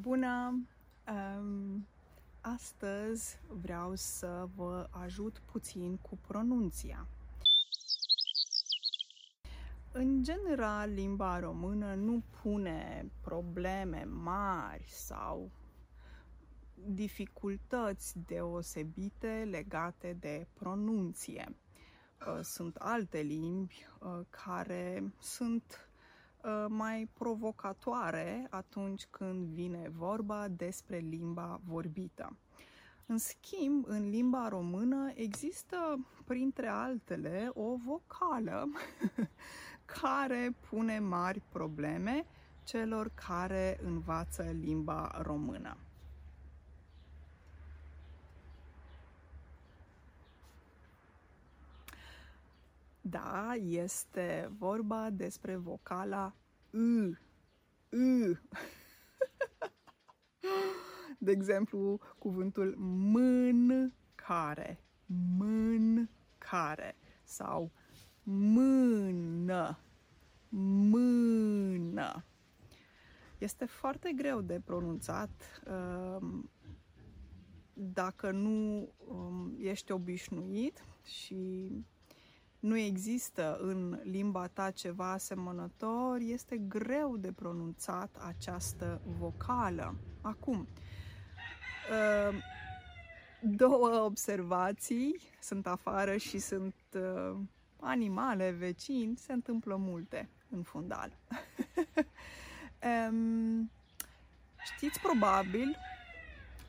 Bună! Astăzi vreau să vă ajut puțin cu pronunția. În general, limba română nu pune probleme mari sau dificultăți deosebite legate de pronunție. Sunt alte limbi care sunt mai provocatoare atunci când vine vorba despre limba vorbită. În schimb, în limba română există, printre altele, o vocală care pune mari probleme celor care învață limba română. Da, este vorba despre vocala â. De exemplu, cuvântul mâncare sau mână. Este foarte greu de pronunțat dacă nu ești obișnuit și nu există în limba ta ceva asemănător, este greu de pronunțat această vocală. Acum, două observații, sunt afară și sunt animale, vecini, se întâmplă multe în fundal. Știți probabil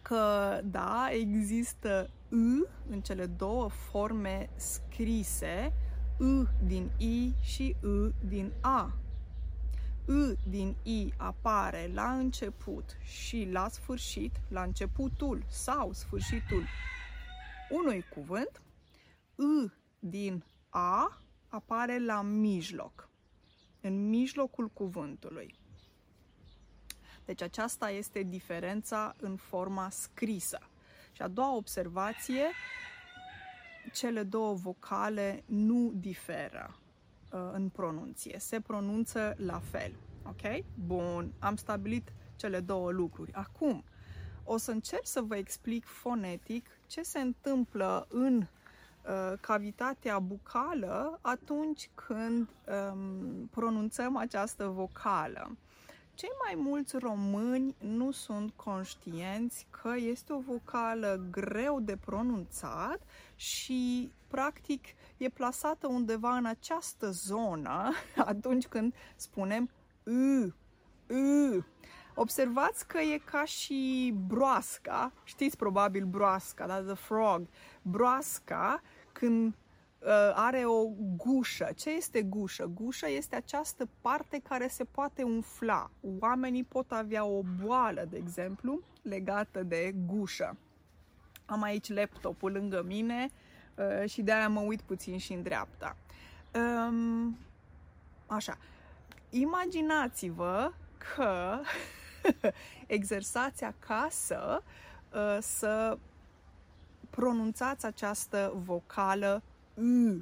că, da, există î în cele două forme scrise, î din i și î din a. Î din i apare la început și la sfârșit, la începutul sau sfârșitul unui cuvânt. Î din a apare la mijloc, în mijlocul cuvântului. Deci aceasta este diferența în forma scrisă. Și a doua observație, cele două vocale nu diferă în pronunție, se pronunță la fel. Ok? Bun, am stabilit cele două lucruri. Acum, o să încerc să vă explic fonetic ce se întâmplă în cavitatea bucală atunci când pronunțăm această vocală. Cei mai mulți români nu sunt conștienți că este o vocală greu de pronunțat și, practic, e plasată undeva în această zonă atunci când spunem â. Observați că e ca și broasca, știți probabil broasca, da? The frog. Broasca, când are o gușă. Ce este gușă? Gușă este această parte care se poate umfla. Oamenii pot avea o boală, de exemplu, legată de gușă. Am aici laptopul lângă mine și de-aia mă uit puțin și în dreapta. Așa. Imaginați-vă că exersați acasă să pronunțați această vocală â,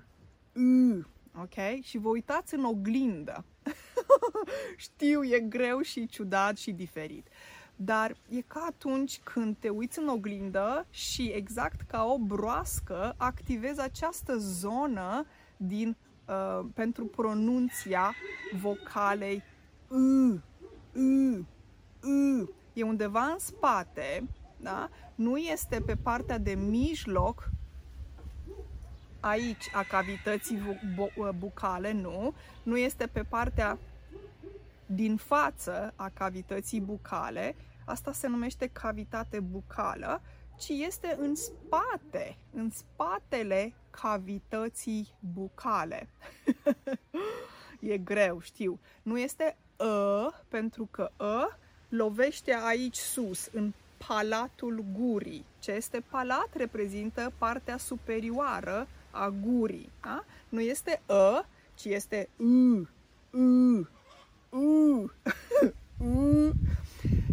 ok? Și vă uitați în oglindă. Știu, e greu și ciudat și diferit. Dar e ca atunci când te uiți în oglindă și exact ca o broască activezi această zonă din, pentru pronunția vocalei â. E undeva în spate, da? Nu este pe partea de mijloc aici a cavității bucale, nu este pe partea din față a cavității bucale, asta se numește cavitate bucală, ci este în spate, în spatele cavității bucale. E greu, știu. Nu este pentru că lovește aici sus, în palatul gurii. Ce este palat reprezintă partea superioară a gurii. Da? Nu este ă, ci este â.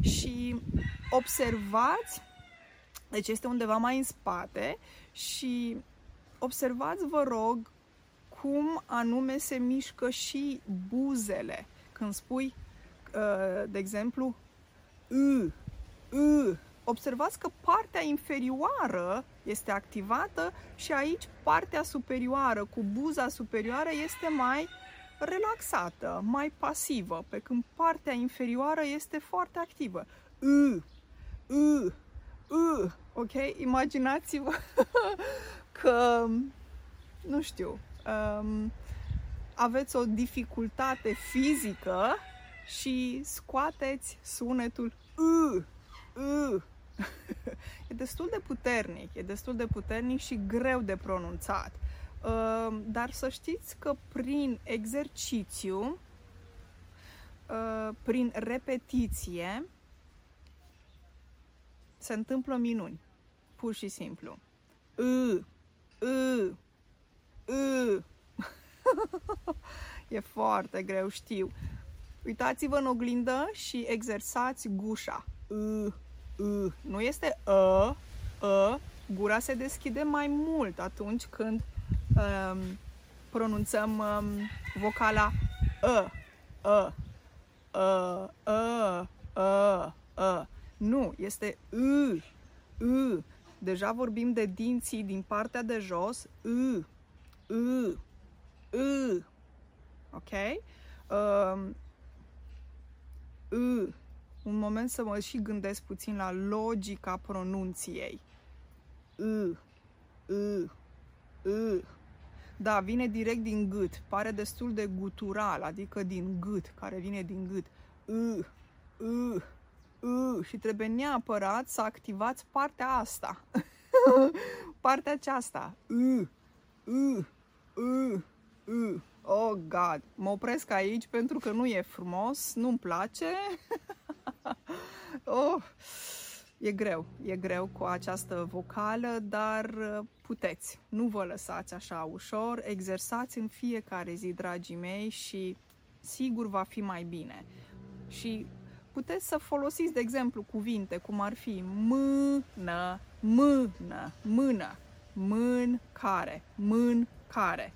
Și observați, deci este undeva mai în spate și observați, vă rog, cum anume se mișcă și buzele. Când spui, de exemplu, Observați că partea inferioară este activată și aici partea superioară cu buza superioară este mai relaxată, mai pasivă, pe când partea inferioară este foarte activă. Ok? Imaginați-vă că, nu știu, aveți o dificultate fizică și scoateți sunetul E destul de puternic, e destul de puternic și greu de pronunțat. Dar să știți că prin exercițiu, prin repetiție, se întâmplă minuni, pur și simplu. E foarte greu, știu. Uitați-vă în oglindă și exersați gușa. Nu este gura se deschide mai mult atunci când pronunțăm vocala Nu, este Deja vorbim de dinții din partea de jos. Ok? Un moment să mă și gândesc puțin la logica pronunției. Da, vine direct din gât. Pare destul de gutural, adică din gât, care vine din gât. Și trebuie neapărat să activați partea asta. Partea aceasta. Oh, God! Mă opresc aici pentru că nu e frumos, nu-mi place. E greu, e greu cu această vocală, dar puteți. Nu vă lăsați așa ușor, exersați în fiecare zi, dragii mei, și sigur va fi mai bine. Și puteți să folosiți, de exemplu, cuvinte cum ar fi mână, mână, mână, mâncare, mâncare,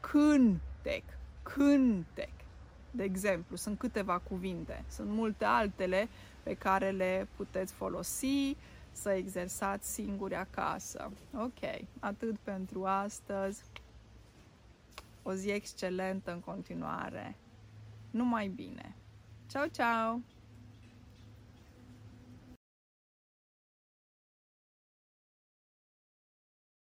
cântec, cântec. De exemplu, sunt câteva cuvinte, sunt multe altele pe care le puteți folosi, să exersați singuri acasă. Ok, atât pentru astăzi. O zi excelentă în continuare. Numai bine! Ciao, ciao!